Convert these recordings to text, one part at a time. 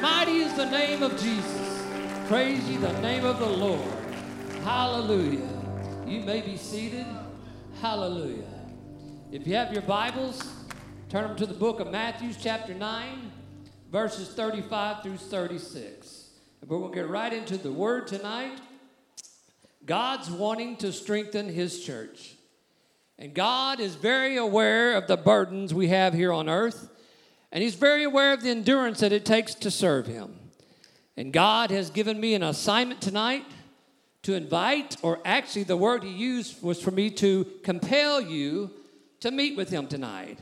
mighty. Mighty is the name of Jesus. Praise ye the name of the Lord. Hallelujah. You may be seated. Hallelujah. If you have your Bibles, turn them to the book of Matthew, chapter 9, verses 35 through 36. And we're going to get right into the Word tonight. God's wanting to strengthen His church. And God is very aware of the burdens we have here on earth. And He's very aware of the endurance that it takes to serve Him. And God has given me an assignment tonight to invite, or actually the word He used was for me to compel you to meet with Him tonight.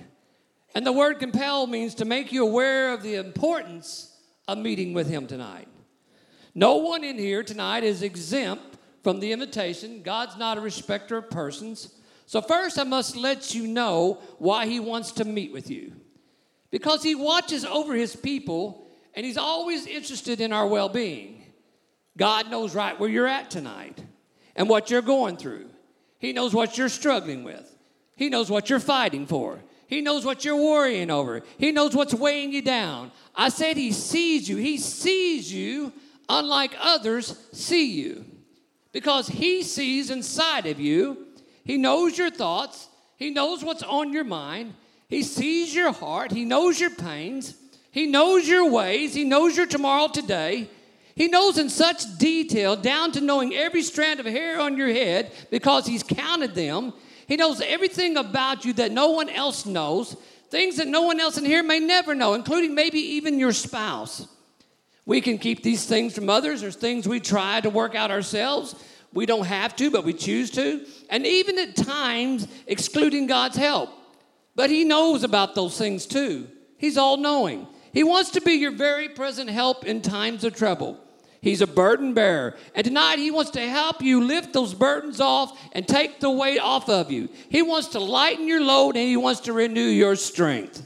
And the word compel means to make you aware of the importance of meeting with Him tonight. No one in here tonight is exempt from the invitation. God's not a respecter of persons. So first I must let you know why He wants to meet with you. Because He watches over His people, and He's always interested in our well-being. God knows right where you're at tonight and what you're going through. He knows what you're struggling with. He knows what you're fighting for. He knows what you're worrying over. He knows what's weighing you down. I said He sees you. He sees you unlike others see you. Because He sees inside of you. He knows your thoughts. He knows what's on your mind. He sees your heart. He knows your pains. He knows your ways. He knows your tomorrow today. He knows in such detail, down to knowing every strand of hair on your head, because He's counted them. He knows everything about you that no one else knows, things that no one else in here may never know, including maybe even your spouse. We can keep these things from others. There's things we try to work out ourselves. We don't have to, but we choose to. And even at times, excluding God's help. But He knows about those things too. He's all-knowing. He wants to be your very present help in times of trouble. He's a burden bearer. And tonight He wants to help you lift those burdens off and take the weight off of you. He wants to lighten your load, and He wants to renew your strength.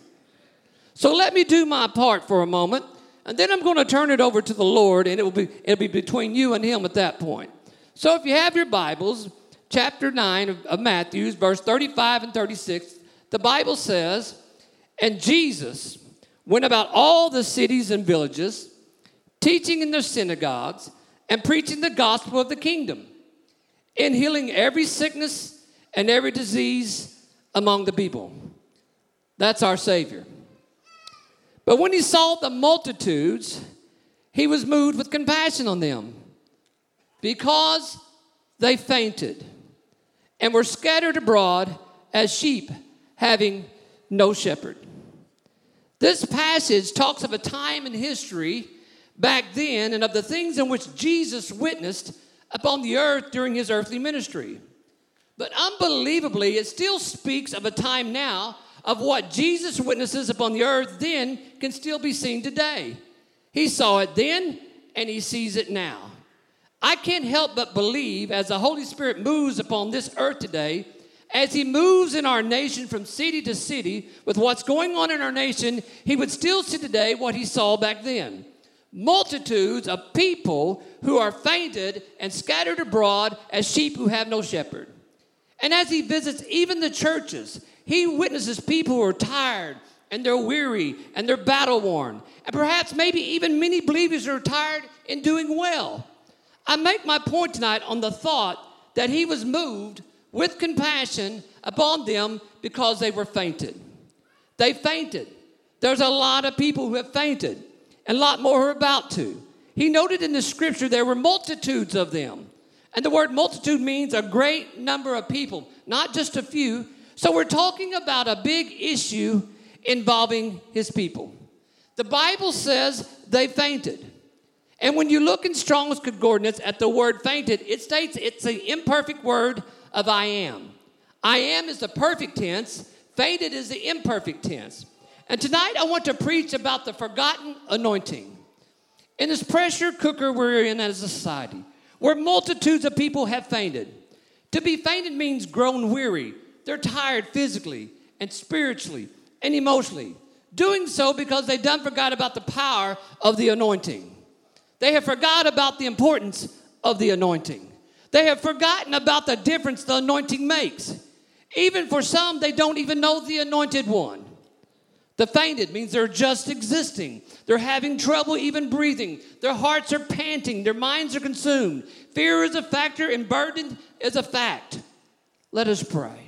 So let me do my part for a moment, and then I'm going to turn it over to the Lord, and it'll be between you and Him at that point. So if you have your Bibles, chapter 9 of Matthew, verse 35 and 36, the Bible says, "And Jesus went about all the cities and villages, teaching in their synagogues and preaching the gospel of the kingdom, and healing every sickness and every disease among the people." That's our Savior. "But when He saw the multitudes, He was moved with compassion on them, because they fainted and were scattered abroad as sheep having no shepherd." This passage talks of a time in history back then and of the things in which Jesus witnessed upon the earth during His earthly ministry. But unbelievably, it still speaks of a time now of what Jesus witnesses upon the earth then can still be seen today. He saw it then, and He sees it now. I can't help but believe, as the Holy Spirit moves upon this earth today, as He moves in our nation from city to city with what's going on in our nation, He would still see today what He saw back then. Multitudes of people who are fainted and scattered abroad as sheep who have no shepherd. And as He visits even the churches, He witnesses people who are tired and they're weary and they're battle-worn. And perhaps maybe even many believers are tired and doing well. I make my point tonight on the thought that He was moved with compassion upon them because they were fainted. They fainted. There's a lot of people who have fainted, and a lot more are about to. He noted in the scripture there were multitudes of them. And the word multitude means a great number of people, not just a few. So we're talking about a big issue involving His people. The Bible says they fainted. And when you look in Strong's Concordance at the word fainted, it states it's an imperfect word of I am. I am is the perfect tense. Fainted is the imperfect tense. And tonight I want to preach about the forgotten anointing. In this pressure cooker we're in as a society, where multitudes of people have fainted. To be fainted means grown weary. They're tired physically and spiritually and emotionally. Doing so because they done forgot about the power of the anointing. They have forgot about the importance of the anointing. They have forgotten about the difference the anointing makes. Even for some, they don't even know the anointed one. The fainted means they're just existing. They're having trouble even breathing. Their hearts are panting. Their minds are consumed. Fear is a factor and burden is a fact. Let us pray.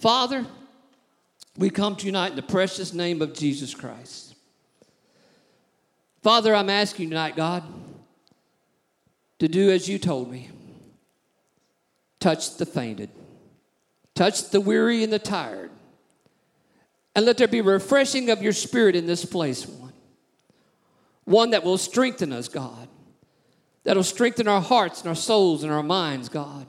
Father, we come to you tonight in the precious name of Jesus Christ. Father, I'm asking you tonight, God, to do as you told me. Touch the fainted. Touch the weary and the tired. And let there be refreshing of your spirit in this place, one that will strengthen us, God, that will strengthen our hearts and our souls and our minds, God,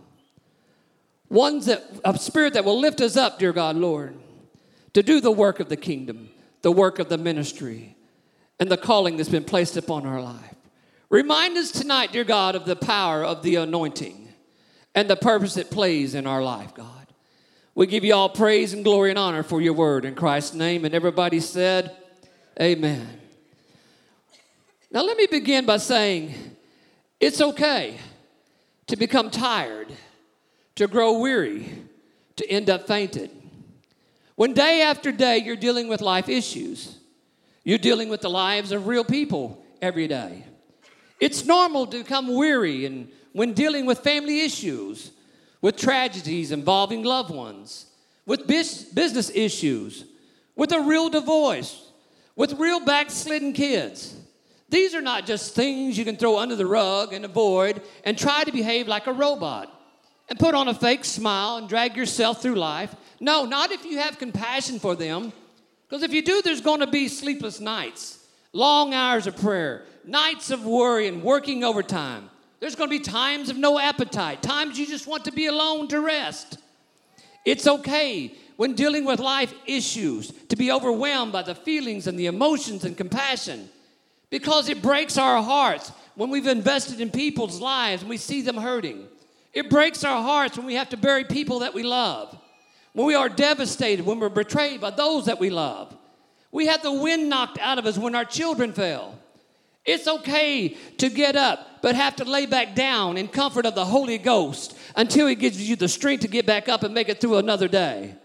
a spirit that will lift us up, dear God, Lord, to do the work of the kingdom, the work of the ministry, and the calling that's been placed upon our life. Remind us tonight, dear God, of the power of the anointing and the purpose it plays in our life, God. We give you all praise and glory and honor for your word in Christ's name. And everybody said, amen. Now let me begin by saying it's okay to become tired, to grow weary, to end up fainted. When day after day you're dealing with life issues, you're dealing with the lives of real people every day. It's normal to become weary and when dealing with family issues, with tragedies involving loved ones, with business issues, with a real divorce, with real backslidden kids. These are not just things you can throw under the rug and avoid and try to behave like a robot and put on a fake smile and drag yourself through life. No, not if you have compassion for them, because if you do, there's going to be sleepless nights, long hours of prayer, nights of worry and working overtime. There's going to be times of no appetite, times you just want to be alone to rest. It's okay when dealing with life issues to be overwhelmed by the feelings and the emotions and compassion, because it breaks our hearts when we've invested in people's lives and we see them hurting. It breaks our hearts when we have to bury people that we love, when we are devastated, when we're betrayed by those that we love. We had the wind knocked out of us when our children fell. It's okay to get up, but have to lay back down in comfort of the Holy Ghost until he gives you the strength to get back up and make it through another day.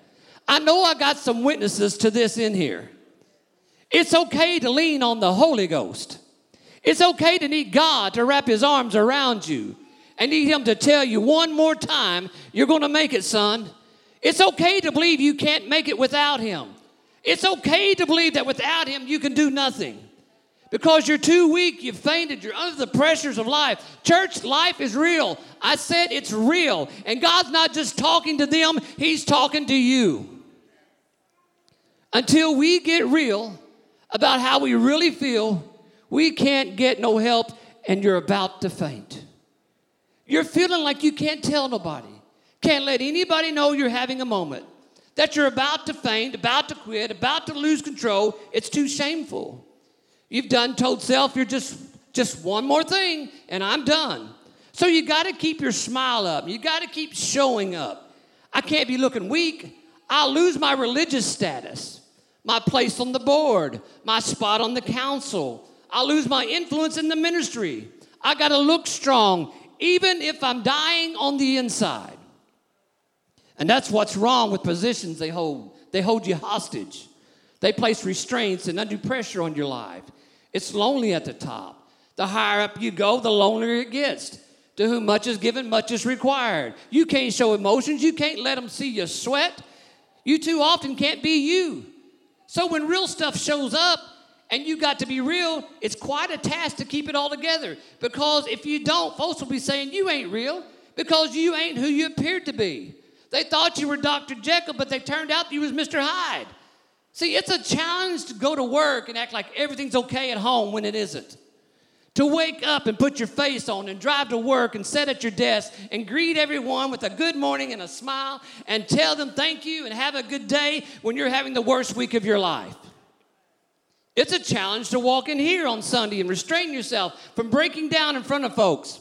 I know I got some witnesses to this in here. It's okay to lean on the Holy Ghost. It's okay to need God to wrap his arms around you and need him to tell you one more time, you're going to make it, son. It's okay to believe you can't make it without him. It's okay to believe that without him you can do nothing. Because you're too weak, you've fainted, you're under the pressures of life. Church, life is real. I said it's real. And God's not just talking to them, he's talking to you. Until we get real about how we really feel, we can't get no help and you're about to faint. You're feeling like you can't tell nobody, can't let anybody know you're having a moment, that you're about to faint, about to quit, about to lose control. It's too shameful. You've told self, you're just one more thing, and I'm done. So you got to keep your smile up. You got to keep showing up. I can't be looking weak. I'll lose my religious status, my place on the board, my spot on the council. I'll lose my influence in the ministry. I got to look strong, even if I'm dying on the inside. And that's what's wrong with positions they hold. They hold you hostage. They place restraints and undue pressure on your life. It's lonely at the top. The higher up you go, the lonelier it gets. To whom much is given, much is required. You can't show emotions. You can't let them see you sweat. You too often can't be you. So when real stuff shows up and you got to be real, it's quite a task to keep it all together. Because if you don't, folks will be saying you ain't real because you ain't who you appeared to be. They thought you were Dr. Jekyll, but they turned out you was Mr. Hyde. See, it's a challenge to go to work and act like everything's okay at home when it isn't. To wake up and put your face on and drive to work and sit at your desk and greet everyone with a good morning and a smile and tell them thank you and have a good day when you're having the worst week of your life. It's a challenge to walk in here on Sunday and restrain yourself from breaking down in front of folks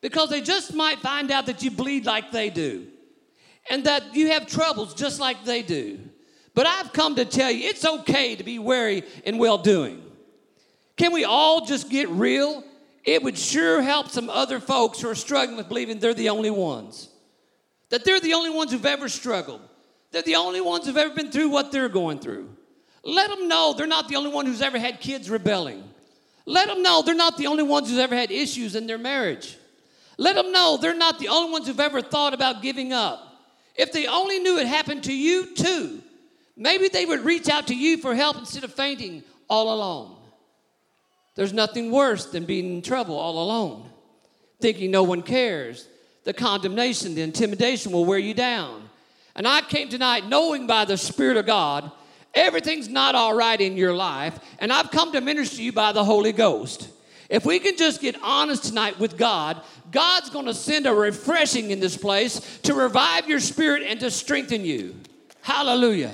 because they just might find out that you bleed like they do and that you have troubles just like they do. But I've come to tell you, it's okay to be wary and well-doing. Can we all just get real? It would sure help some other folks who are struggling with believing they're the only ones. That they're the only ones who've ever struggled. They're the only ones who've ever been through what they're going through. Let them know they're not the only one who's ever had kids rebelling. Let them know they're not the only ones who's ever had issues in their marriage. Let them know they're not the only ones who've ever thought about giving up. If they only knew it happened to you too, maybe they would reach out to you for help instead of fainting all alone. There's nothing worse than being in trouble all alone, thinking no one cares. The condemnation, the intimidation will wear you down. And I came tonight knowing by the Spirit of God, everything's not all right in your life, and I've come to minister to you by the Holy Ghost. If we can just get honest tonight with God, God's going to send a refreshing in this place to revive your spirit and to strengthen you. Hallelujah.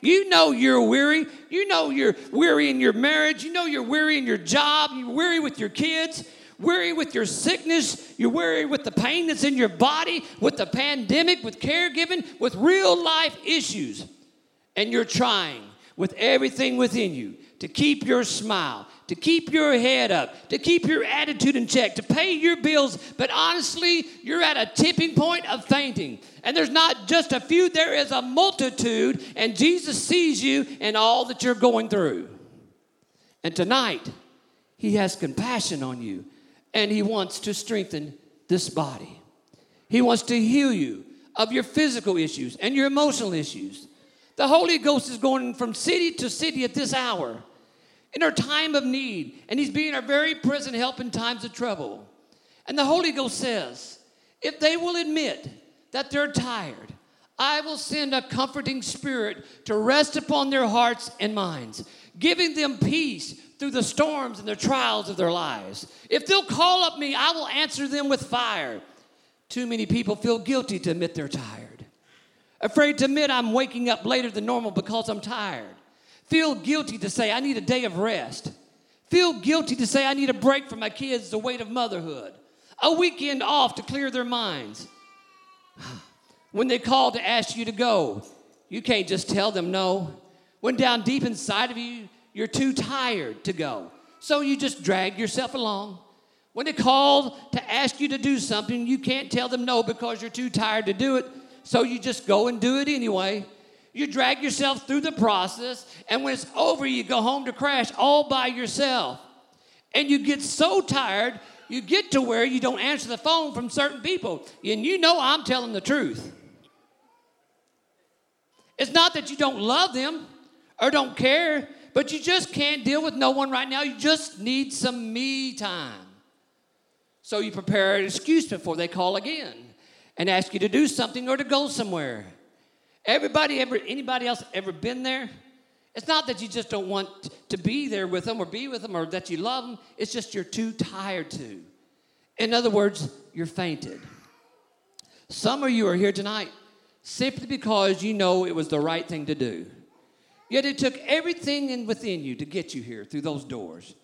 You know you're weary. You know you're weary in your marriage. You know you're weary in your job. You're weary with your kids, weary with your sickness. You're weary with the pain that's in your body, with the pandemic, with caregiving, with real life issues. And you're trying with everything within you to keep your smile, to keep your head up, to keep your attitude in check, to pay your bills. But honestly, you're at a tipping point of fainting. And there's not just a few, there is a multitude, and Jesus sees you and all that you're going through. And tonight, he has compassion on you, and he wants to strengthen this body. He wants to heal you of your physical issues and your emotional issues. The Holy Ghost is going from city to city at this hour, in our time of need, and he's being our very present help in times of trouble. And the Holy Ghost says, if they will admit that they're tired, I will send a comforting spirit to rest upon their hearts and minds, giving them peace through the storms and the trials of their lives. If they'll call up me, I will answer them with fire. Too many people feel guilty to admit they're tired, afraid to admit I'm waking up later than normal because I'm tired. Feel guilty to say, I need a day of rest. Feel guilty to say, I need a break from my kids, the weight of motherhood. A weekend off to clear their minds. When they call to ask you to go, you can't just tell them no. When down deep inside of you, you're too tired to go. So you just drag yourself along. When they call to ask you to do something, you can't tell them no because you're too tired to do it. So you just go and do it anyway. You drag yourself through the process, and when it's over, you go home to crash all by yourself. And you get so tired, you get to where you don't answer the phone from certain people. And you know I'm telling the truth. It's not that you don't love them or don't care, but you just can't deal with no one right now. You just need some me time. So you prepare an excuse before they call again and ask you to do something or to go somewhere. Anybody else ever been there? It's not that you just don't want to be there with them or be with them or that you love them. It's just you're too tired to. In other words, you're fainted. Some of you are here tonight simply because you know it was the right thing to do. Yet it took everything within you to get you here through those doors.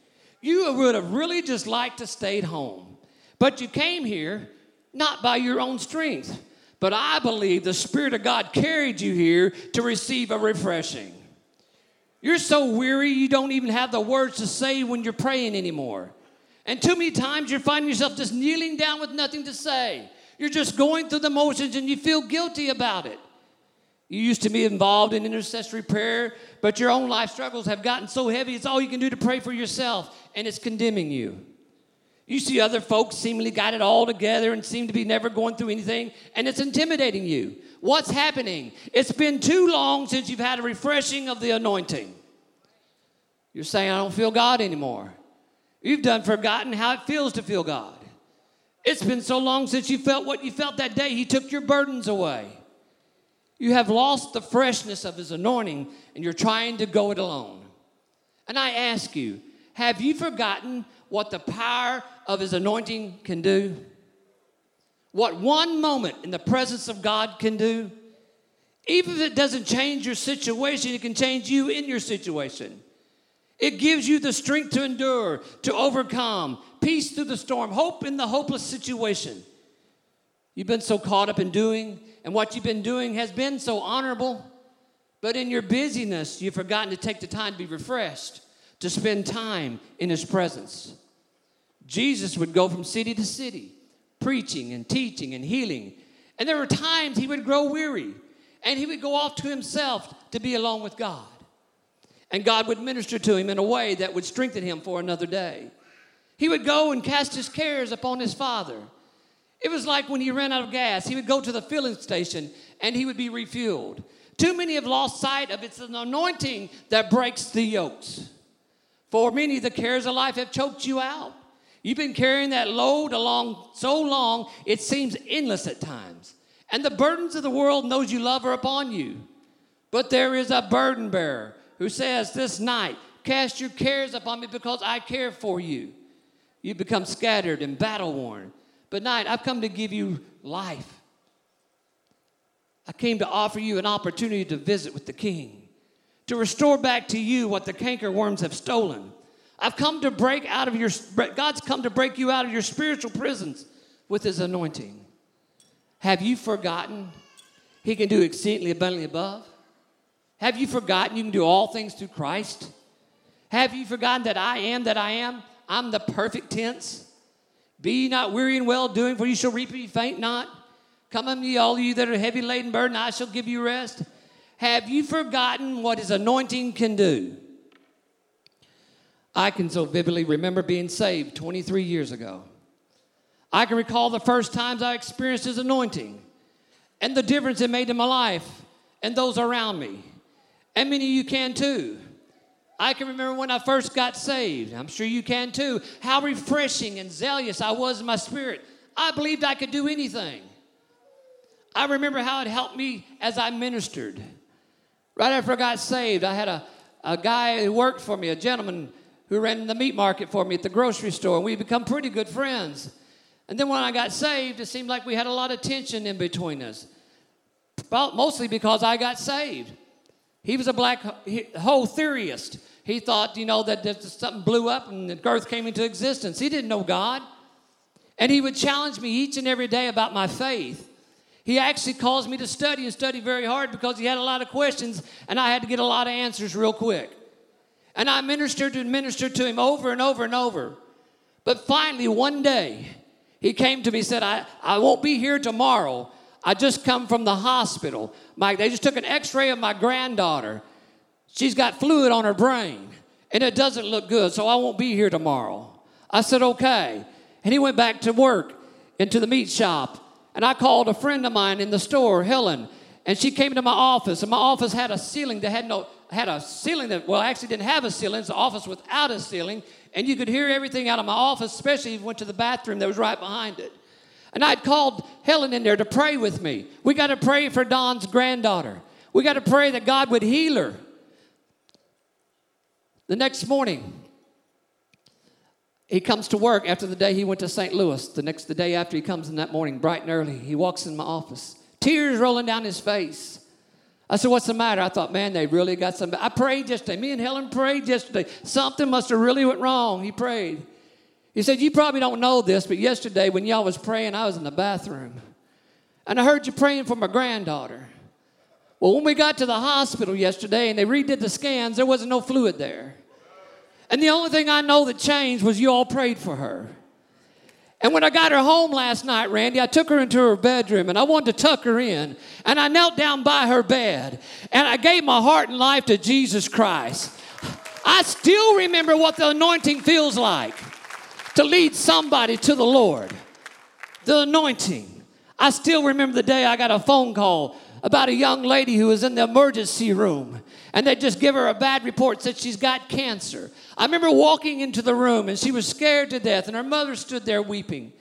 You would have really just liked to stay at home. But you came here not by your own strength. But I believe the Spirit of God carried you here to receive a refreshing. You're so weary you don't even have the words to say when you're praying anymore. And too many times you're finding yourself just kneeling down with nothing to say. You're just going through the motions and you feel guilty about it. You used to be involved in intercessory prayer, but your own life struggles have gotten so heavy it's all you can do to pray for yourself, and it's condemning you. You see other folks seemingly got it all together and seem to be never going through anything, and it's intimidating you. What's happening? It's been too long since you've had a refreshing of the anointing. You're saying, I don't feel God anymore. You've done forgotten how it feels to feel God. It's been so long since you felt what you felt that day. He took your burdens away. You have lost the freshness of his anointing, and you're trying to go it alone. And I ask you, have you forgotten what the power of his anointing can do? What one moment in the presence of God can do? Even if it doesn't change your situation, it can change you in your situation. It gives you the strength to endure, to overcome, peace through the storm, hope in the hopeless situation. You've been so caught up in doing, and what you've been doing has been so honorable, but in your busyness, you've forgotten to take the time to be refreshed, to spend time in his presence. Jesus would go from city to city, preaching and teaching and healing. And there were times he would grow weary, and he would go off to himself to be alone with God. and God would minister to him in a way that would strengthen him for another day. He would go and cast his cares upon his father. It was like when he ran out of gas, he would go to the filling station and he would be refueled. Too many have lost sight of it's an anointing that breaks the yokes. For many, the cares of life have choked you out. You've been carrying that load along so long, it seems endless at times. And the burdens of the world and those you love are upon you. But there is a burden bearer who says this night, cast your cares upon me because I care for you. You become scattered and battle-worn. But tonight, I've come to give you life. I came to offer you an opportunity to visit with the King, to restore back to you what the canker worms have stolen. I've come to break out of your, God's come to break you out of your spiritual prisons with his anointing. Have you forgotten he can do exceedingly abundantly above? Have you forgotten you can do all things through Christ? Have you forgotten that I am? I'm the perfect tense. Be not weary in well-doing, for you shall reap if you faint not. Come unto me, all you that are heavy laden burden, I shall give you rest. Have you forgotten what his anointing can do? I can so vividly remember being saved 23 years ago. I can recall the first times I experienced his anointing and the difference it made in my life and those around me. And many of you can too. I can remember when I first got saved. I'm sure you can too. How refreshing and zealous I was in my spirit. I believed I could do anything. I remember how it helped me as I ministered. Right after I got saved, I had a guy who worked for me, a gentleman who ran the meat market for me at the grocery store, and we become pretty good friends. And then when I got saved, it seemed like we had a lot of tension in between us, mostly because I got saved. He was a black hole theorist. He thought, that something blew up and the earth came into existence. He didn't know God. And he would challenge me each and every day about my faith. He actually caused me to study very hard because he had a lot of questions and I had to get a lot of answers real quick. And I ministered to him over and over and over. But finally, one day, he came to me and said, I won't be here tomorrow. I just come from the hospital. They just took an x-ray of my granddaughter. She's got fluid on her brain, and it doesn't look good, so I won't be here tomorrow. I said, okay. And he went back to work into the meat shop. And I called a friend of mine in the store, Helen, and she came to my office. And my office had a ceiling that actually didn't have a ceiling. It's an office without a ceiling. And you could hear everything out of my office, especially if you went to the bathroom that was right behind it. And I'd called Helen in there to pray with me. We got to pray for Don's granddaughter. We got to pray that God would heal her. The next morning, he comes to work after the day he went to St. Louis. The day after he comes in that morning, bright and early, he walks in my office, tears rolling down his face. I said, what's the matter? I thought, man, they really got something. I prayed yesterday. Me and Helen prayed yesterday. Something must have really went wrong. He prayed. He said, you probably don't know this, but yesterday when y'all was praying, I was in the bathroom. And I heard you praying for my granddaughter. Well, when we got to the hospital yesterday and they redid the scans, there wasn't no fluid there. And the only thing I know that changed was you all prayed for her. And when I got her home last night, Randy, I took her into her bedroom, and I wanted to tuck her in. And I knelt down by her bed, and I gave my heart and life to Jesus Christ. I still remember what the anointing feels like to lead somebody to the Lord. The anointing. I still remember the day I got a phone call about a young lady who was in the emergency room, and they just give her a bad report, said she's got cancer. I remember walking into the room, and she was scared to death, and her mother stood there weeping.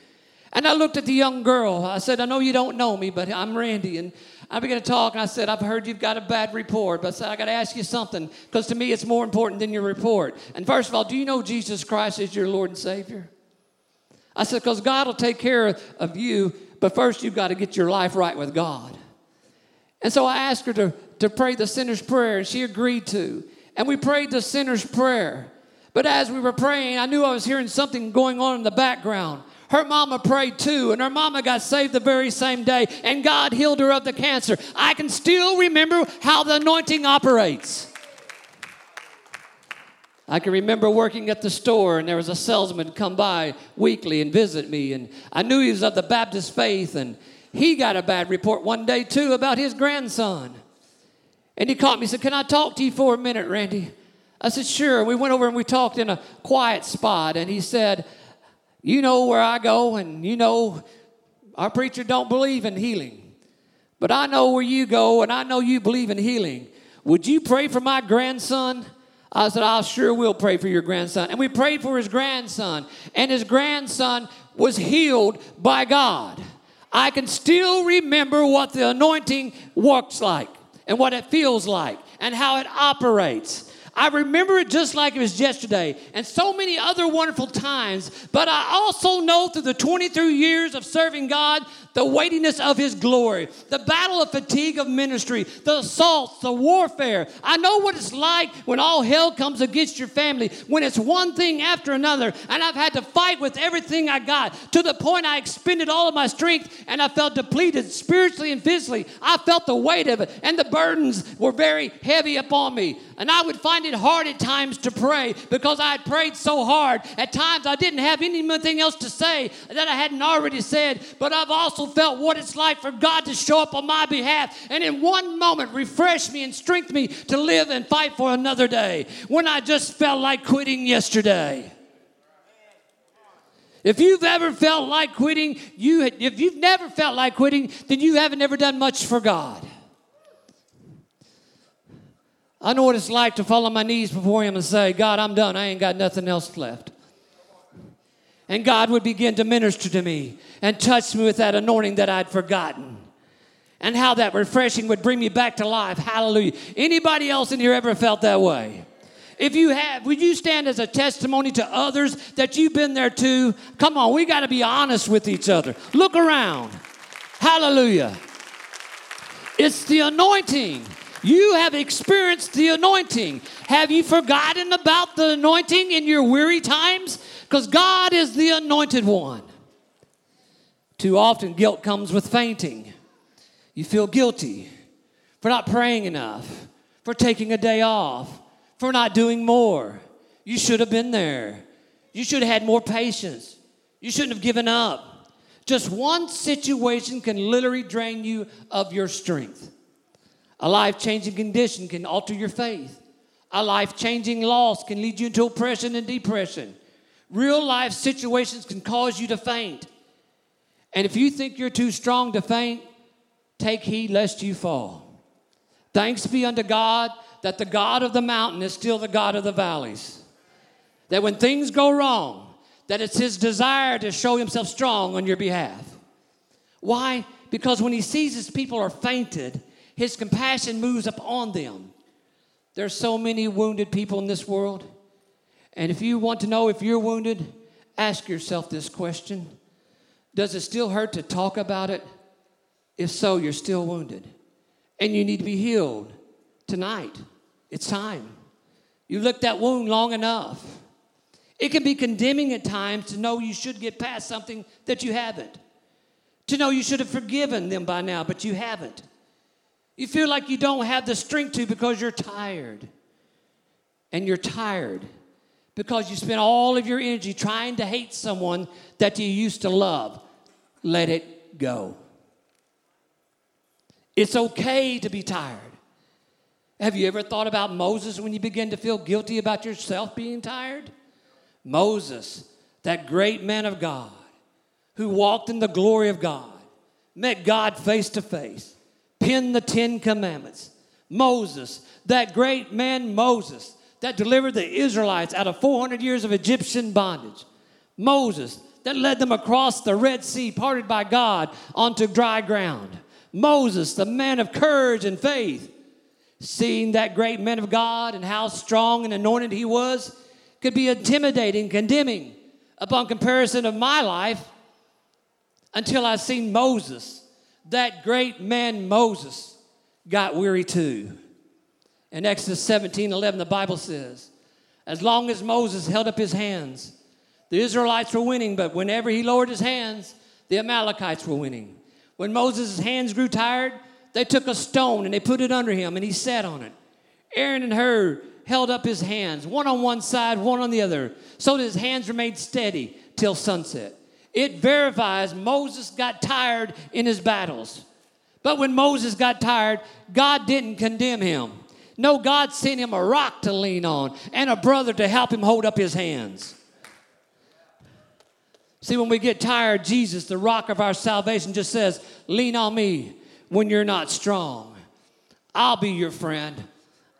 And I looked at the young girl. I said, I know you don't know me, but I'm Randy. And I began to talk, and I said, I've heard you've got a bad report, but I said, I got to ask you something, because to me it's more important than your report. And first of all, do you know Jesus Christ is your Lord and Savior? I said, because God will take care of you, but first you've got to get your life right with God. And so I asked her to pray the sinner's prayer, and she agreed to. And we prayed the sinner's prayer. But as we were praying, I knew I was hearing something going on in the background. Her mama prayed too, and her mama got saved the very same day, and God healed her of the cancer. I can still remember how the anointing operates. I can remember working at the store, and there was a salesman come by weekly and visit me, and I knew he was of the Baptist faith, and he got a bad report one day, too, about his grandson. And he called me and said, can I talk to you for a minute, Randy? I said, sure. We went over and we talked in a quiet spot. And he said, you know where I go, and you know our preacher don't believe in healing. But I know where you go, and I know you believe in healing. Would you pray for my grandson? I said, I sure will pray for your grandson. And we prayed for his grandson. And his grandson was healed by God. I can still remember what the anointing works like and what it feels like and how it operates. I remember it just like it was yesterday and so many other wonderful times. But I also know through the 23 years of serving God, the weightiness of His glory, the battle of fatigue of ministry, the assaults, the warfare. I know what it's like when all hell comes against your family, when it's one thing after another. And I've had to fight with everything I got to the point I expended all of my strength and I felt depleted spiritually and physically. I felt the weight of it and the burdens were very heavy upon me. And I would find it hard at times to pray because I had prayed so hard. At times I didn't have anything else to say that I hadn't already said, but I've also felt what it's like for God to show up on my behalf and in one moment refresh me and strengthen me to live and fight for another day when I just felt like quitting yesterday. If you've ever felt like quitting, if you've never felt like quitting, then you haven't ever done much for God. I know what it's like to fall on my knees before Him and say, God, I'm done. I ain't got nothing else left. And God would begin to minister to me and touch me with that anointing that I'd forgotten. And how that refreshing would bring me back to life. Hallelujah. Anybody else in here ever felt that way? If you have, would you stand as a testimony to others that you've been there too? Come on, we got to be honest with each other. Look around. Hallelujah. It's the anointing. You have experienced the anointing. Have you forgotten about the anointing in your weary times? Because God is the anointed one. Too often guilt comes with fainting. You feel guilty for not praying enough, for taking a day off, for not doing more. You should have been there. You should have had more patience. You shouldn't have given up. Just one situation can literally drain you of your strength. A life-changing condition can alter your faith. A life-changing loss can lead you into oppression and depression. Real-life situations can cause you to faint. And if you think you're too strong to faint, take heed lest you fall. Thanks be unto God that the God of the mountain is still the God of the valleys. That when things go wrong, that it's His desire to show Himself strong on your behalf. Why? Because when He sees His people are fainted, His compassion moves upon them. There's so many wounded people in this world. And if you want to know if you're wounded, ask yourself this question. Does it still hurt to talk about it? If so, you're still wounded. And you need to be healed tonight. It's time. You licked that wound long enough. It can be condemning at times to know you should get past something that you haven't. To know you should have forgiven them by now, but you haven't. You feel like you don't have the strength to because you're tired. And you're tired because you spent all of your energy trying to hate someone that you used to love. Let it go. It's okay to be tired. Have you ever thought about Moses when you begin to feel guilty about yourself being tired? Moses, that great man of God who walked in the glory of God, met God face to face. Penned the Ten Commandments. Moses, that great man Moses, that delivered the Israelites out of 400 years of Egyptian bondage. Moses, that led them across the Red Sea, parted by God, onto dry ground. Moses, the man of courage and faith. Seeing that great man of God and how strong and anointed he was could be intimidating, condemning upon comparison of my life until I seen Moses. That great man Moses got weary too. In Exodus 17:11, the Bible says, as long as Moses held up his hands, the Israelites were winning, but whenever he lowered his hands, the Amalekites were winning. When Moses' hands grew tired, they took a stone and they put it under him and he sat on it. Aaron and Hur held up his hands, one on one side, one on the other, so that his hands remained steady till sunset. It verifies Moses got tired in his battles. But when Moses got tired, God didn't condemn him. No, God sent him a rock to lean on and a brother to help him hold up his hands. See, when we get tired, Jesus, the rock of our salvation, just says, lean on me when you're not strong. I'll be your friend.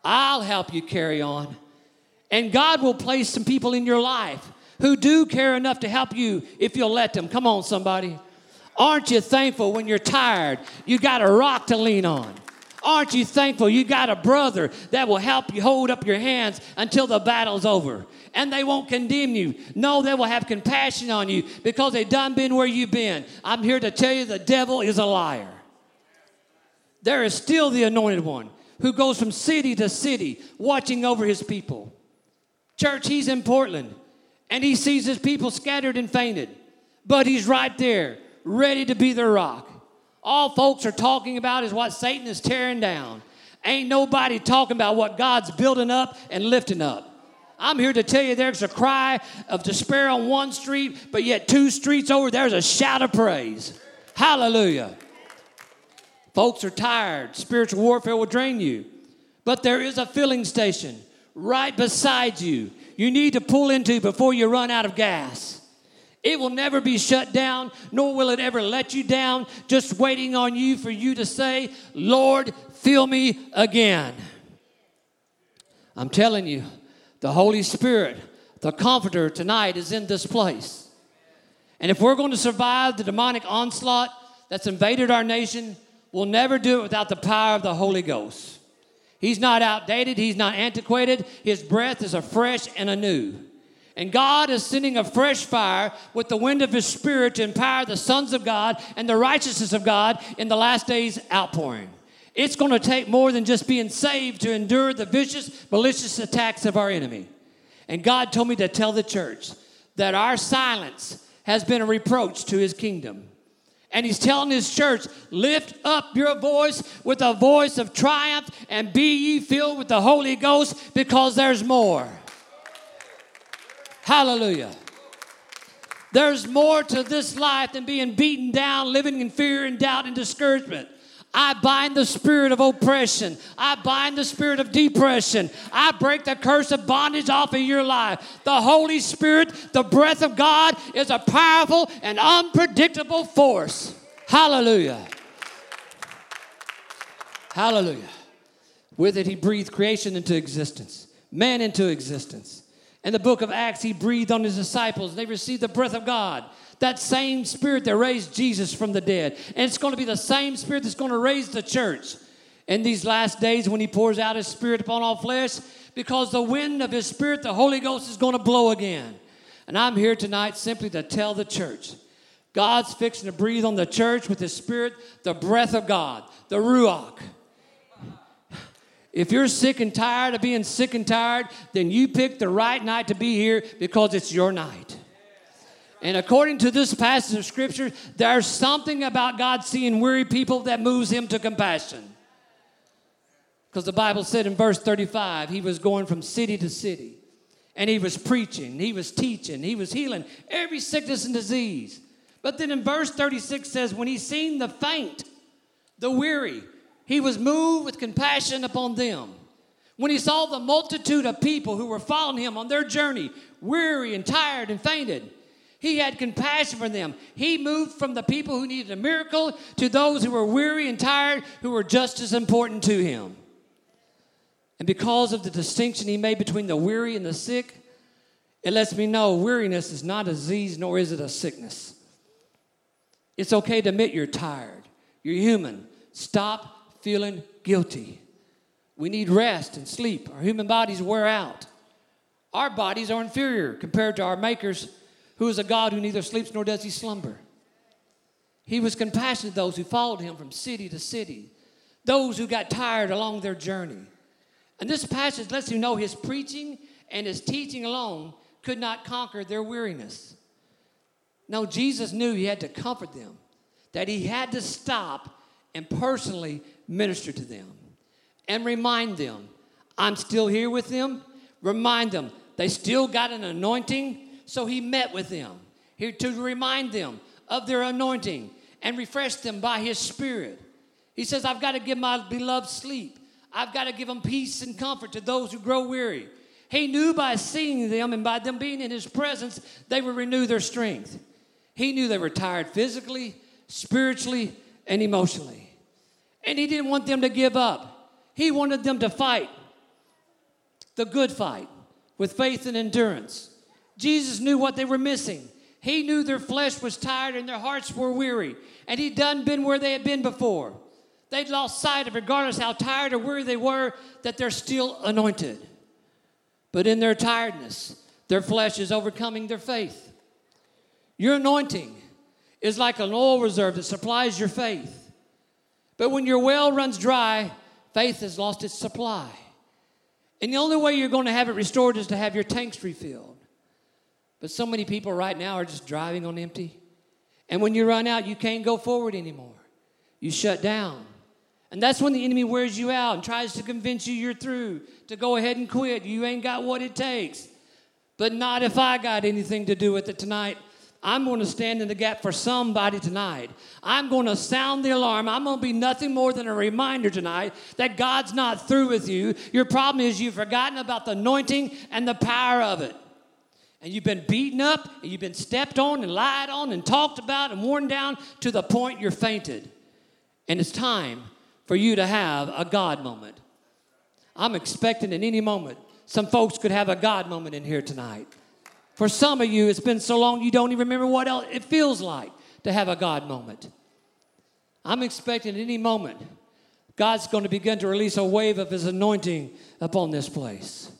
I'll help you carry on. And God will place some people in your life who do care enough to help you if you'll let them. Come on, somebody. Aren't you thankful when you're tired? You got a rock to lean on. Aren't you thankful you got a brother that will help you hold up your hands until the battle's over? And they won't condemn you. No, they will have compassion on you because they've done been where you've been. I'm here to tell you the devil is a liar. There is still the anointed one who goes from city to city watching over his people. Church, he's in Portland, and he sees his people scattered and fainted. But he's right there, ready to be their rock. All folks are talking about is what Satan is tearing down. Ain't nobody talking about what God's building up and lifting up. I'm here to tell you there's a cry of despair on one street, but yet two streets over, there's a shout of praise. Hallelujah. Folks are tired. Spiritual warfare will drain you. But there is a filling station right beside you. You need to pull into before you run out of gas. It will never be shut down, nor will it ever let you down, just waiting on you for you to say, Lord, fill me again. I'm telling you, the Holy Spirit, the Comforter tonight is in this place. And if we're going to survive the demonic onslaught that's invaded our nation, we'll never do it without the power of the Holy Ghost. He's not outdated. He's not antiquated. His breath is afresh and anew. And God is sending a fresh fire with the wind of his Spirit to empower the sons of God and the righteousness of God in the last days outpouring. It's going to take more than just being saved to endure the vicious, malicious attacks of our enemy. And God told me to tell the church that our silence has been a reproach to his kingdom. And he's telling his church, lift up your voice with a voice of triumph and be ye filled with the Holy Ghost because there's more. Hallelujah. There's more to this life than being beaten down, living in fear and doubt and discouragement. I bind the spirit of oppression. I bind the spirit of depression. I break the curse of bondage off of your life. The Holy Spirit, the breath of God, is a powerful and unpredictable force. Hallelujah. Hallelujah. With it, he breathed creation into existence, man into existence. In the book of Acts, he breathed on his disciples, and they received the breath of God. That same spirit that raised Jesus from the dead. And it's going to be the same spirit that's going to raise the church in these last days when he pours out his spirit upon all flesh, because the wind of his Spirit, the Holy Ghost, is going to blow again. And I'm here tonight simply to tell the church, God's fixing to breathe on the church with his Spirit, the breath of God, the Ruach. If you're sick and tired of being sick and tired, then you pick the right night to be here because it's your night. And according to this passage of Scripture, there's something about God seeing weary people that moves him to compassion. Because the Bible said in verse 35, he was going from city to city. And he was preaching, he was teaching, he was healing every sickness and disease. But then in verse 36 says, when he seen the faint, the weary, he was moved with compassion upon them. When he saw the multitude of people who were following him on their journey, weary and tired and fainted, he had compassion for them. He moved from the people who needed a miracle to those who were weary and tired, who were just as important to him. And because of the distinction he made between the weary and the sick, it lets me know weariness is not a disease, nor is it a sickness. It's okay to admit you're tired. You're human. Stop feeling guilty. We need rest and sleep. Our human bodies wear out. Our bodies are inferior compared to our Maker's, who is a God who neither sleeps nor does he slumber. He was compassionate to those who followed him from city to city, those who got tired along their journey. And this passage lets you know his preaching and his teaching alone could not conquer their weariness. No, Jesus knew he had to comfort them, that he had to stop and personally minister to them and remind them, I'm still here with them. Remind them, they still got an anointing. So he met with them here to remind them of their anointing and refresh them by his Spirit. He says, I've got to give my beloved sleep. I've got to give them peace and comfort to those who grow weary. He knew by seeing them and by them being in his presence, they would renew their strength. He knew they were tired physically, spiritually, and emotionally. And he didn't want them to give up. He wanted them to fight the good fight with faith and endurance. Jesus knew what they were missing. He knew their flesh was tired and their hearts were weary. And he'd done been where they had been before. They'd lost sight of, regardless how tired or weary they were, that they're still anointed. But in their tiredness, their flesh is overcoming their faith. Your anointing is like an oil reserve that supplies your faith. But when your well runs dry, faith has lost its supply. And the only way you're going to have it restored is to have your tanks refilled. But so many people right now are just driving on empty. And when you run out, you can't go forward anymore. You shut down. And that's when the enemy wears you out and tries to convince you you're through, to go ahead and quit. You ain't got what it takes. But not if I got anything to do with it tonight. I'm going to stand in the gap for somebody tonight. I'm going to sound the alarm. I'm going to be nothing more than a reminder tonight that God's not through with you. Your problem is you've forgotten about the anointing and the power of it. And you've been beaten up, and you've been stepped on and lied on and talked about and worn down to the point you're fainted. And it's time for you to have a God moment. I'm expecting in any moment some folks could have a God moment in here tonight. For some of you, it's been so long you don't even remember what else it feels like to have a God moment. I'm expecting at any moment God's going to begin to release a wave of his anointing upon this place.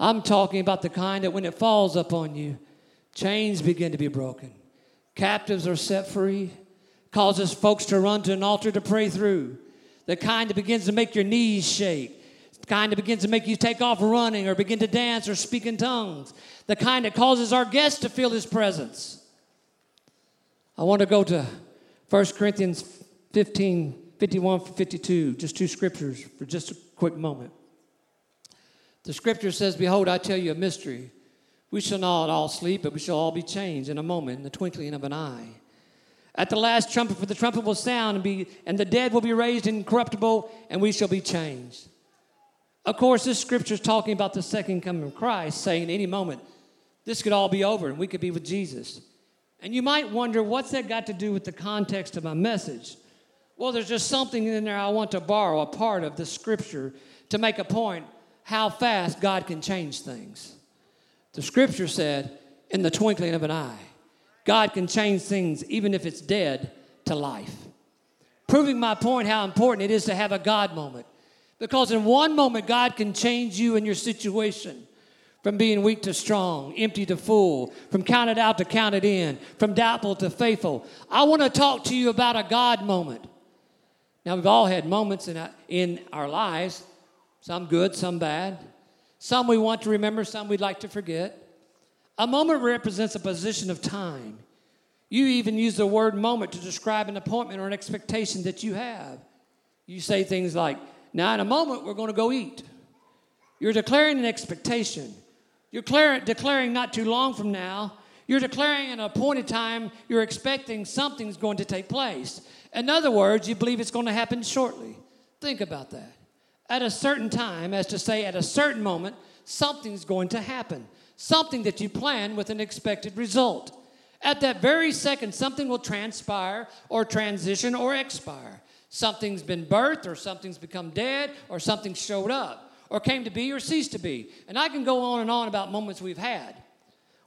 I'm talking about the kind that when it falls upon you, chains begin to be broken. Captives are set free. Causes folks to run to an altar to pray through. The kind that begins to make your knees shake. The kind that begins to make you take off running or begin to dance or speak in tongues. The kind that causes our guests to feel his presence. I want to go to 1 Corinthians 15, 51-52, just two scriptures for just a quick moment. The scripture says, "Behold, I tell you a mystery. We shall not all sleep, but we shall all be changed in a moment, in the twinkling of an eye. At the last trumpet, for the trumpet will sound, and the dead will be raised incorruptible, and we shall be changed." Of course, this scripture is talking about the second coming of Christ, saying any moment, this could all be over and we could be with Jesus. And you might wonder, what's that got to do with the context of my message? Well, there's just something in there I want to borrow, a part of the scripture, to make a point how fast God can change things. The scripture said, in the twinkling of an eye, God can change things even if it's dead to life. Proving my point how important it is to have a God moment. Because in one moment, God can change you and your situation from being weak to strong, empty to full, from counted out to counted in, from doubtful to faithful. I want to talk to you about a God moment. Now, we've all had moments in our lives, some good, some bad. Some we want to remember, some we'd like to forget. A moment represents a position of time. You even use the word moment to describe an appointment or an expectation that you have. You say things like, "Now, in a moment, we're going to go eat." You're declaring an expectation. You're declaring not too long from now. You're declaring an appointed time. You're expecting something's going to take place. In other words, you believe it's going to happen shortly. Think about that. At a certain time, as to say at a certain moment, something's going to happen. Something that you plan with an expected result. At that very second, something will transpire or transition or expire. Something's been birthed, or something's become dead, or something showed up, or came to be, or ceased to be. And I can go on and on about moments we've had.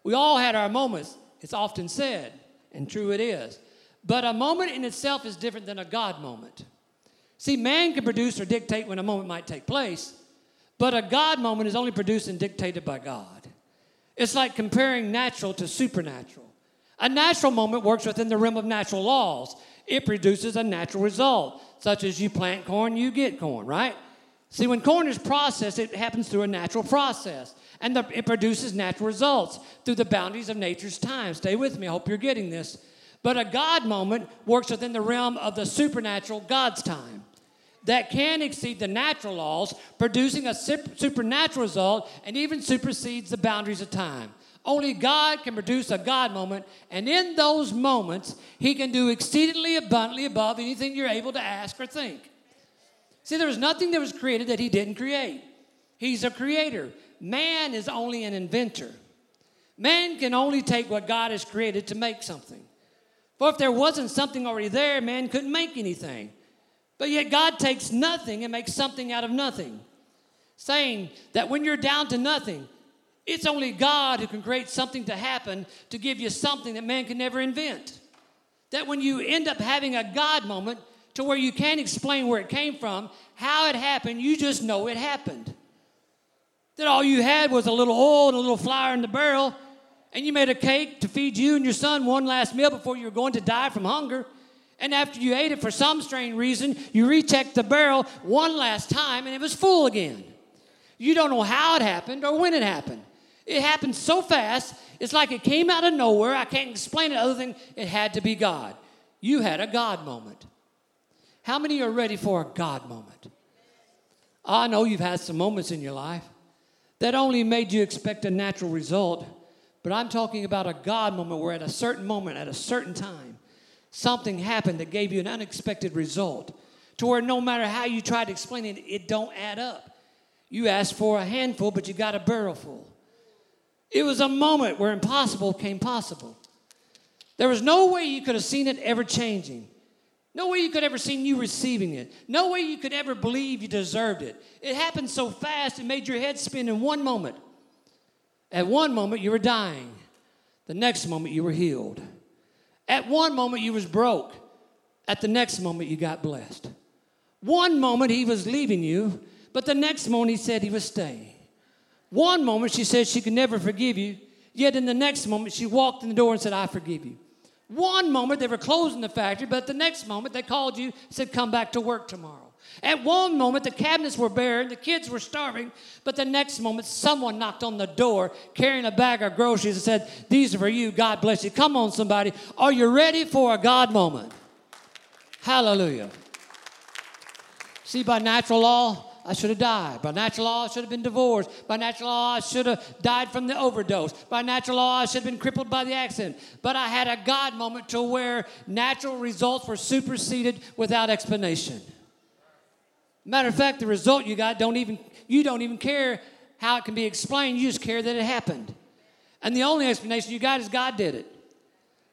We all had our moments. It's often said, and true it is. But a moment in itself is different than a God moment. See, man can produce or dictate when a moment might take place, but a God moment is only produced and dictated by God. It's like comparing natural to supernatural. A natural moment works within the realm of natural laws. It produces a natural result, such as you plant corn, you get corn, right? See, when corn is processed, it happens through a natural process, and it produces natural results through the boundaries of nature's time. Stay with me. I hope you're getting this. But a God moment works within the realm of the supernatural, God's time, that can exceed the natural laws, producing a supernatural result and even supersedes the boundaries of time. Only God can produce a God moment, and in those moments, he can do exceedingly abundantly above anything you're able to ask or think. See, there was nothing that was created that he didn't create. He's a creator. Man is only an inventor. Man can only take what God has created to make something. For if there wasn't something already there, man couldn't make anything. But yet God takes nothing and makes something out of nothing, saying that when you're down to nothing, it's only God who can create something to happen to give you something that man can never invent. That when you end up having a God moment to where you can't explain where it came from, how it happened, you just know it happened. That all you had was a little oil and a little flour in the barrel, and you made a cake to feed you and your son one last meal before you were going to die from hunger. And after you ate it, for some strange reason, you rechecked the barrel one last time, and it was full again. You don't know how it happened or when it happened. It happened so fast, it's like it came out of nowhere. I can't explain it other than it had to be God. You had a God moment. How many are ready for a God moment? I know you've had some moments in your life that only made you expect a natural result, but I'm talking about a God moment where at a certain moment, at a certain time, something happened that gave you an unexpected result to where no matter how you try to explain it, it don't add up. You asked for a handful, but you got a barrel full. It was a moment where impossible came possible. There was no way you could have seen it ever changing. No way you could ever seen you receiving it. No way you could ever believe you deserved it. It happened so fast it made your head spin in one moment. At one moment you were dying. The next moment you were healed. At one moment you was broke. At the next moment you got blessed. One moment he was leaving you, but the next moment he said he was staying. One moment she said she could never forgive you, yet in the next moment she walked in the door and said, I forgive you. One moment they were closing the factory, but the next moment they called you and said, come back to work tomorrow. At one moment the cabinets were bare and the kids were starving, but the next moment someone knocked on the door carrying a bag of groceries and said, these are for you, God bless you. Come on, somebody. Are you ready for a God moment? Hallelujah. See, by natural law, I should have died. By natural law, I should have been divorced. By natural law, I should have died from the overdose. By natural law, I should have been crippled by the accident. But I had a God moment to where natural results were superseded without explanation. Matter of fact, the result you got, you don't even care how it can be explained. You just care that it happened. And the only explanation you got is God did it.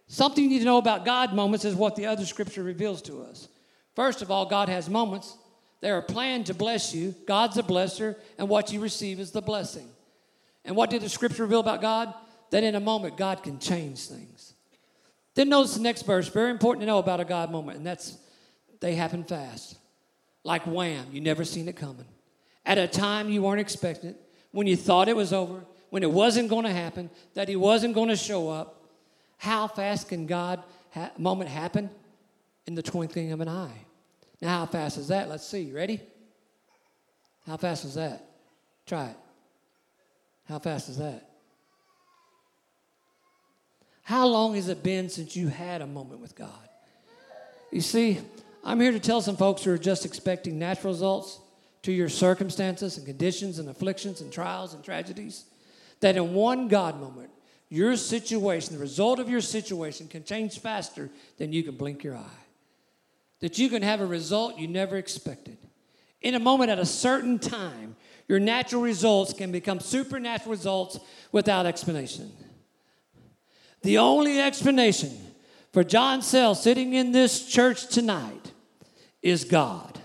Something you need to know about God moments is what the other scripture reveals to us. First of all, God has moments. They are planned to bless you. God's a blesser, and what you receive is the blessing. And what did the scripture reveal about God? That in a moment, God can change things. Then notice the next verse, very important to know about a God moment, and that's they happen fast. Like wham, you never seen it coming. At a time you weren't expecting it, when you thought it was over, when it wasn't going to happen, that he wasn't going to show up. How fast can God moment happen? In the twinkling of an eye. Now, how fast is that? Let's see. Ready? How fast was that? Try it. How fast is that? How long has it been since you had a moment with God? You see, I'm here to tell some folks who are just expecting natural results to your circumstances and conditions and afflictions and trials and tragedies, that in one God moment, your situation, the result of your situation can change faster than you can blink your eye. That you can have a result you never expected. In a moment at a certain time, your natural results can become supernatural results without explanation. The only explanation for John Sell sitting in this church tonight is God.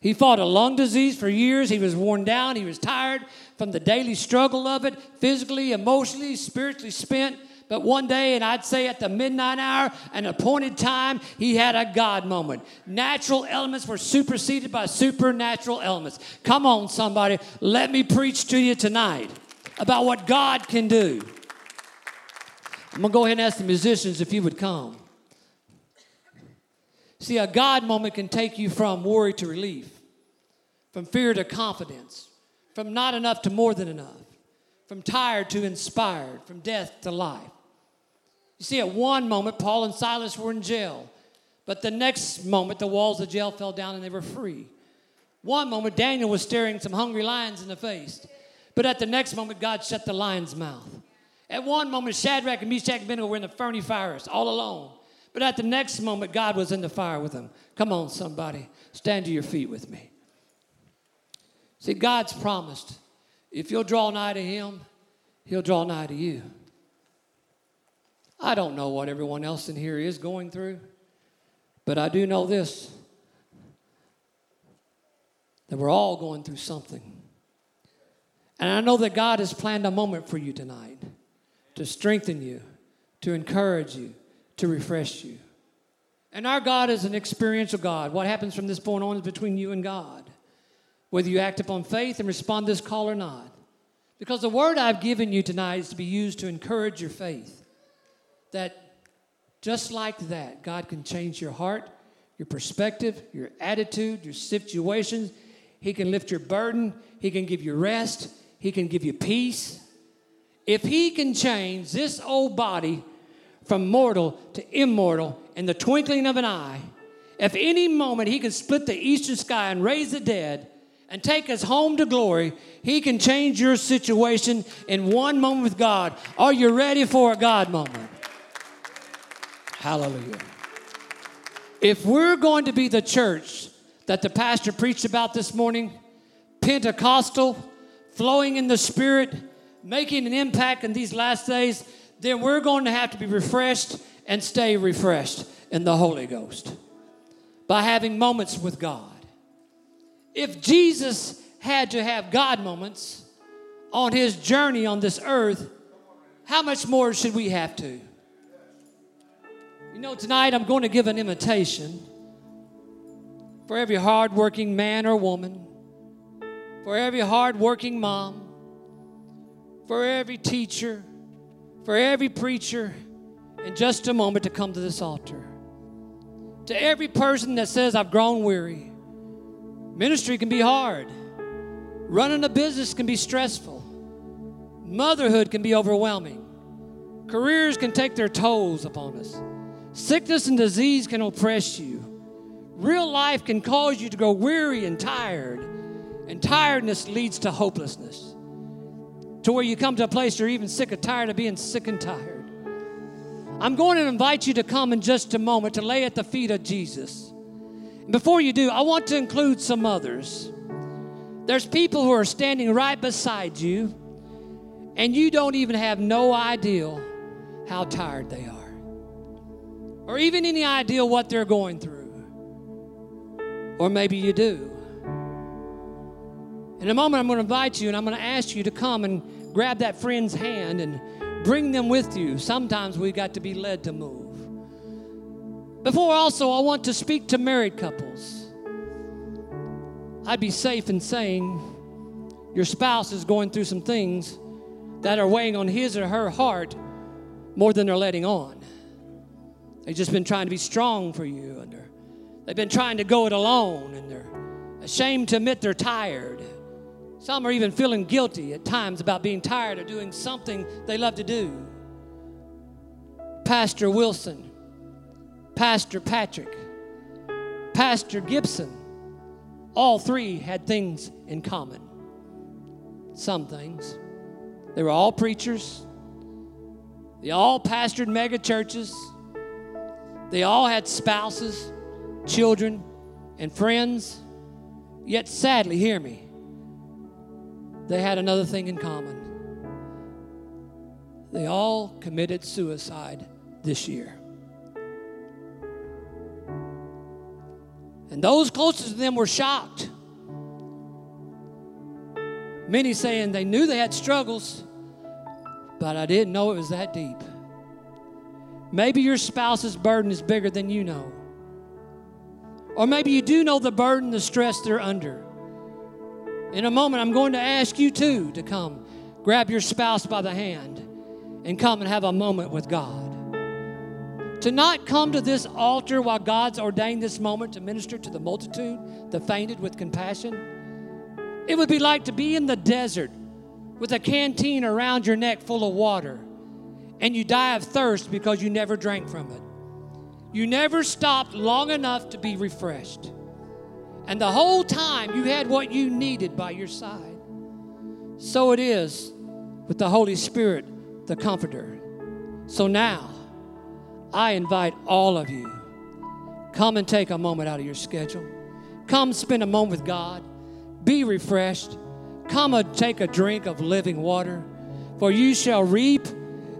He fought a lung disease for years. He was worn down. He was tired from the daily struggle of it, physically, emotionally, spiritually spent. But one day, and I'd say at the midnight hour, an appointed time, he had a God moment. Natural elements were superseded by supernatural elements. Come on, somebody. Let me preach to you tonight about what God can do. I'm going to go ahead and ask the musicians if you would come. See, a God moment can take you from worry to relief, from fear to confidence, from not enough to more than enough, from tired to inspired, from death to life. You see, at one moment, Paul and Silas were in jail. But the next moment, the walls of jail fell down and they were free. One moment, Daniel was staring some hungry lions in the face. But at the next moment, God shut the lion's mouth. At one moment, Shadrach and Meshach and Abednego were in the furnace all alone. But at the next moment, God was in the fire with him. Come on, somebody. Stand to your feet with me. See, God's promised, if you'll draw nigh to him, he'll draw nigh to you. I don't know what everyone else in here is going through, but I do know this, that we're all going through something. And I know that God has planned a moment for you tonight to strengthen you, to encourage you, to refresh you. And our God is an experiential God. What happens from this point on is between you and God, whether you act upon faith and respond to this call or not. Because the word I've given you tonight is to be used to encourage your faith, that just like that, God can change your heart, your perspective, your attitude, your situations. He can lift your burden. He can give you rest. He can give you peace. If he can change this old body from mortal to immortal in the twinkling of an eye, if any moment he can split the eastern sky and raise the dead and take us home to glory, he can change your situation in one moment with God. Are you ready for a God moment? Hallelujah. If we're going to be the church that the pastor preached about this morning, Pentecostal, flowing in the Spirit, making an impact in these last days, then we're going to have to be refreshed and stay refreshed in the Holy Ghost by having moments with God. If Jesus had to have God moments on his journey on this earth, how much more should we have to? You know, tonight I'm going to give an invitation for every hardworking man or woman, for every hardworking mom, for every teacher, for every preacher, in just a moment to come to this altar. To every person that says, I've grown weary. Ministry can be hard. Running a business can be stressful. Motherhood can be overwhelming. Careers can take their tolls upon us. Sickness and disease can oppress you. Real life can cause you to grow weary and tired. And tiredness leads to hopelessness, to where you come to a place you're even sick and tired of being sick and tired. I'm going to invite you to come in just a moment to lay at the feet of Jesus. Before you do, I want to include some others. There's people who are standing right beside you, and you don't even have no idea how tired they are, or even any idea what they're going through. Or maybe you do. In a moment, I'm going to invite you, and I'm going to ask you to come and grab that friend's hand and bring them with you. Sometimes we've got to be led to move. Before also, I want to speak to married couples. I'd be safe in saying your spouse is going through some things that are weighing on his or her heart more than they're letting on. They've just been trying to be strong for you, and they've been trying to go it alone, and they're ashamed to admit they're tired. Some are even feeling guilty at times about being tired or doing something they love to do. Pastor Wilson, Pastor Patrick, Pastor Gibson, all three had things in common. Some things. They were all preachers. They all pastored mega churches. They all had spouses, children, and friends. Yet sadly, hear me, they had another thing in common. They all committed suicide this year. And those closest to them were shocked. Many saying they knew they had struggles, but I didn't know it was that deep. Maybe your spouse's burden is bigger than you know. Or maybe you do know the burden, the stress they're under. In a moment, I'm going to ask you, too, to come grab your spouse by the hand and come and have a moment with God. To not come to this altar while God's ordained this moment to minister to the multitude, the fainted with compassion, it would be like to be in the desert with a canteen around your neck full of water, and you die of thirst because you never drank from it. You never stopped long enough to be refreshed. And the whole time you had what you needed by your side. So it is with the Holy Spirit, the Comforter. So now, I invite all of you, come and take a moment out of your schedule. Come spend a moment with God. Be refreshed. Come and take a drink of living water, for you shall reap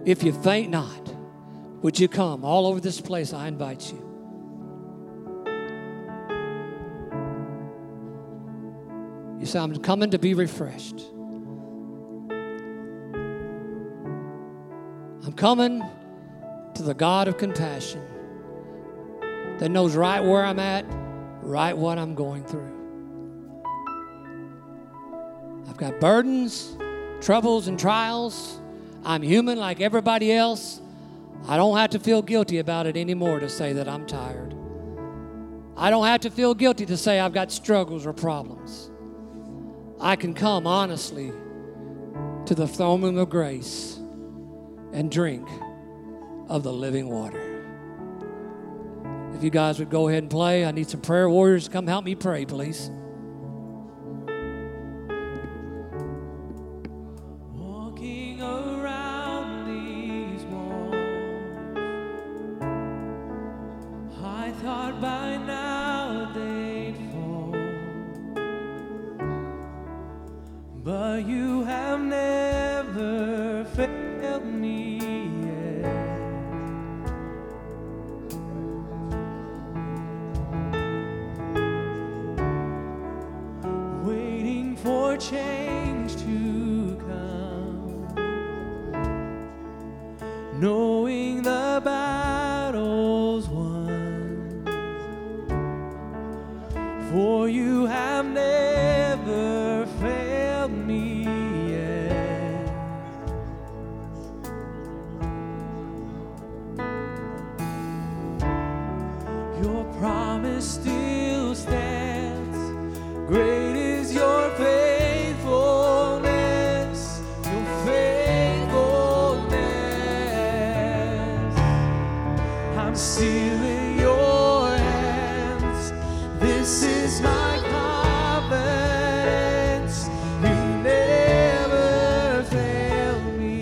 if you faint not. Would you come? All over this place, I invite you. You say, I'm coming to be refreshed. I'm coming to the God of compassion that knows right where I'm at, right what I'm going through. I've got burdens, troubles, and trials. I'm human like everybody else. I don't have to feel guilty about it anymore to say that I'm tired. I don't have to feel guilty to say I've got struggles or problems. I can come honestly to the throne room of grace and drink of the living water. If you guys would go ahead and play, I need some prayer warriors to come help me pray, please. Walking around these walls, I thought by now they'd fall, but you have never failed me yet. Waiting for change to come, knowing the battle's won, for you have never failed me yet. Your promise still stands. Great is your faithfulness, your faithfulness. I'm sealed in your hands. This is my confidence. You never fail me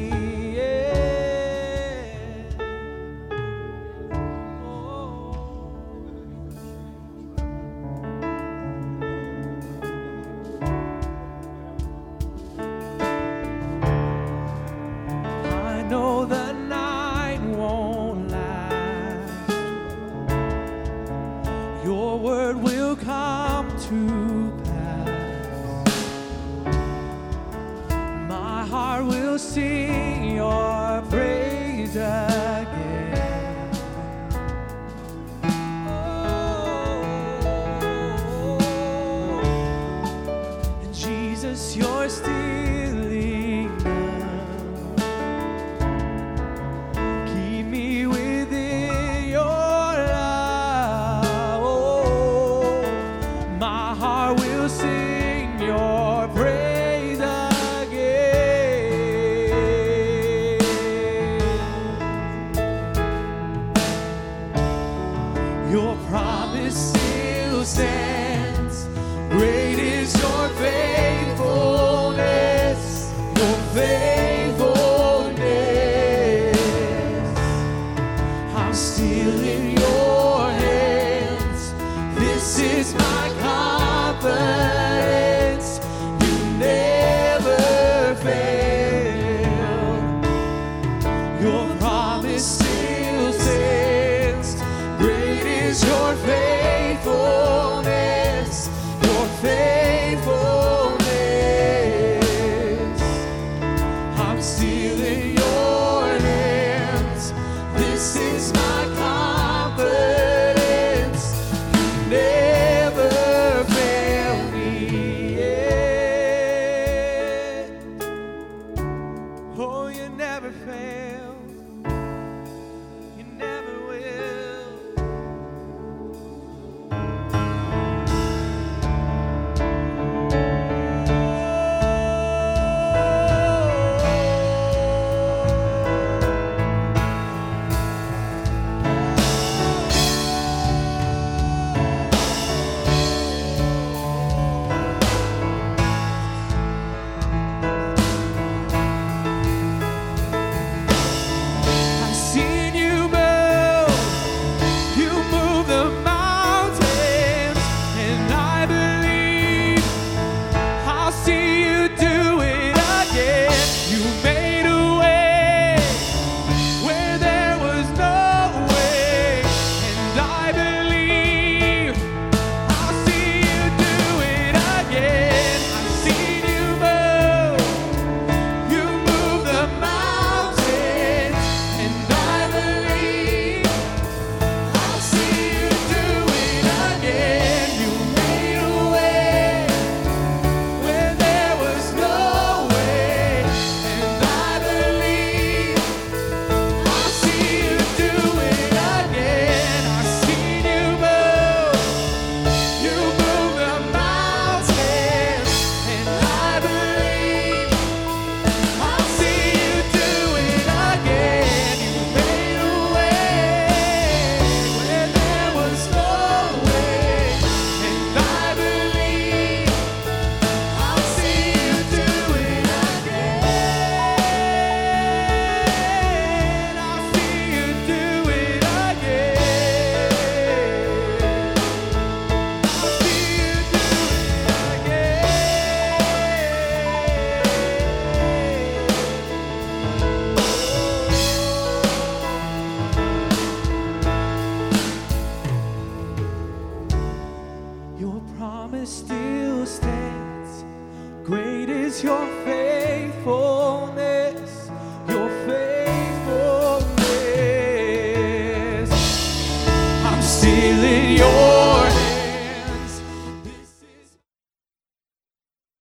yet. I know the night won't last. Your word will come to pass. My heart will sing your praise again. Oh, and Jesus, you're still enough. Keep me within your love. Oh, my heart will sing your praise again. Your promise still stands. Great is your faithfulness, your faithfulness. I'm still in your hands. This is my confidence. You never fail. Your promise still stands. Great is your faithfulness, your faithfulness. I'm still in your hands. This is my confidence. You never fail me yet. Oh, you never fail. You never will. promise still stands. Great is your faithfulness, your faithfulness. I'm still in your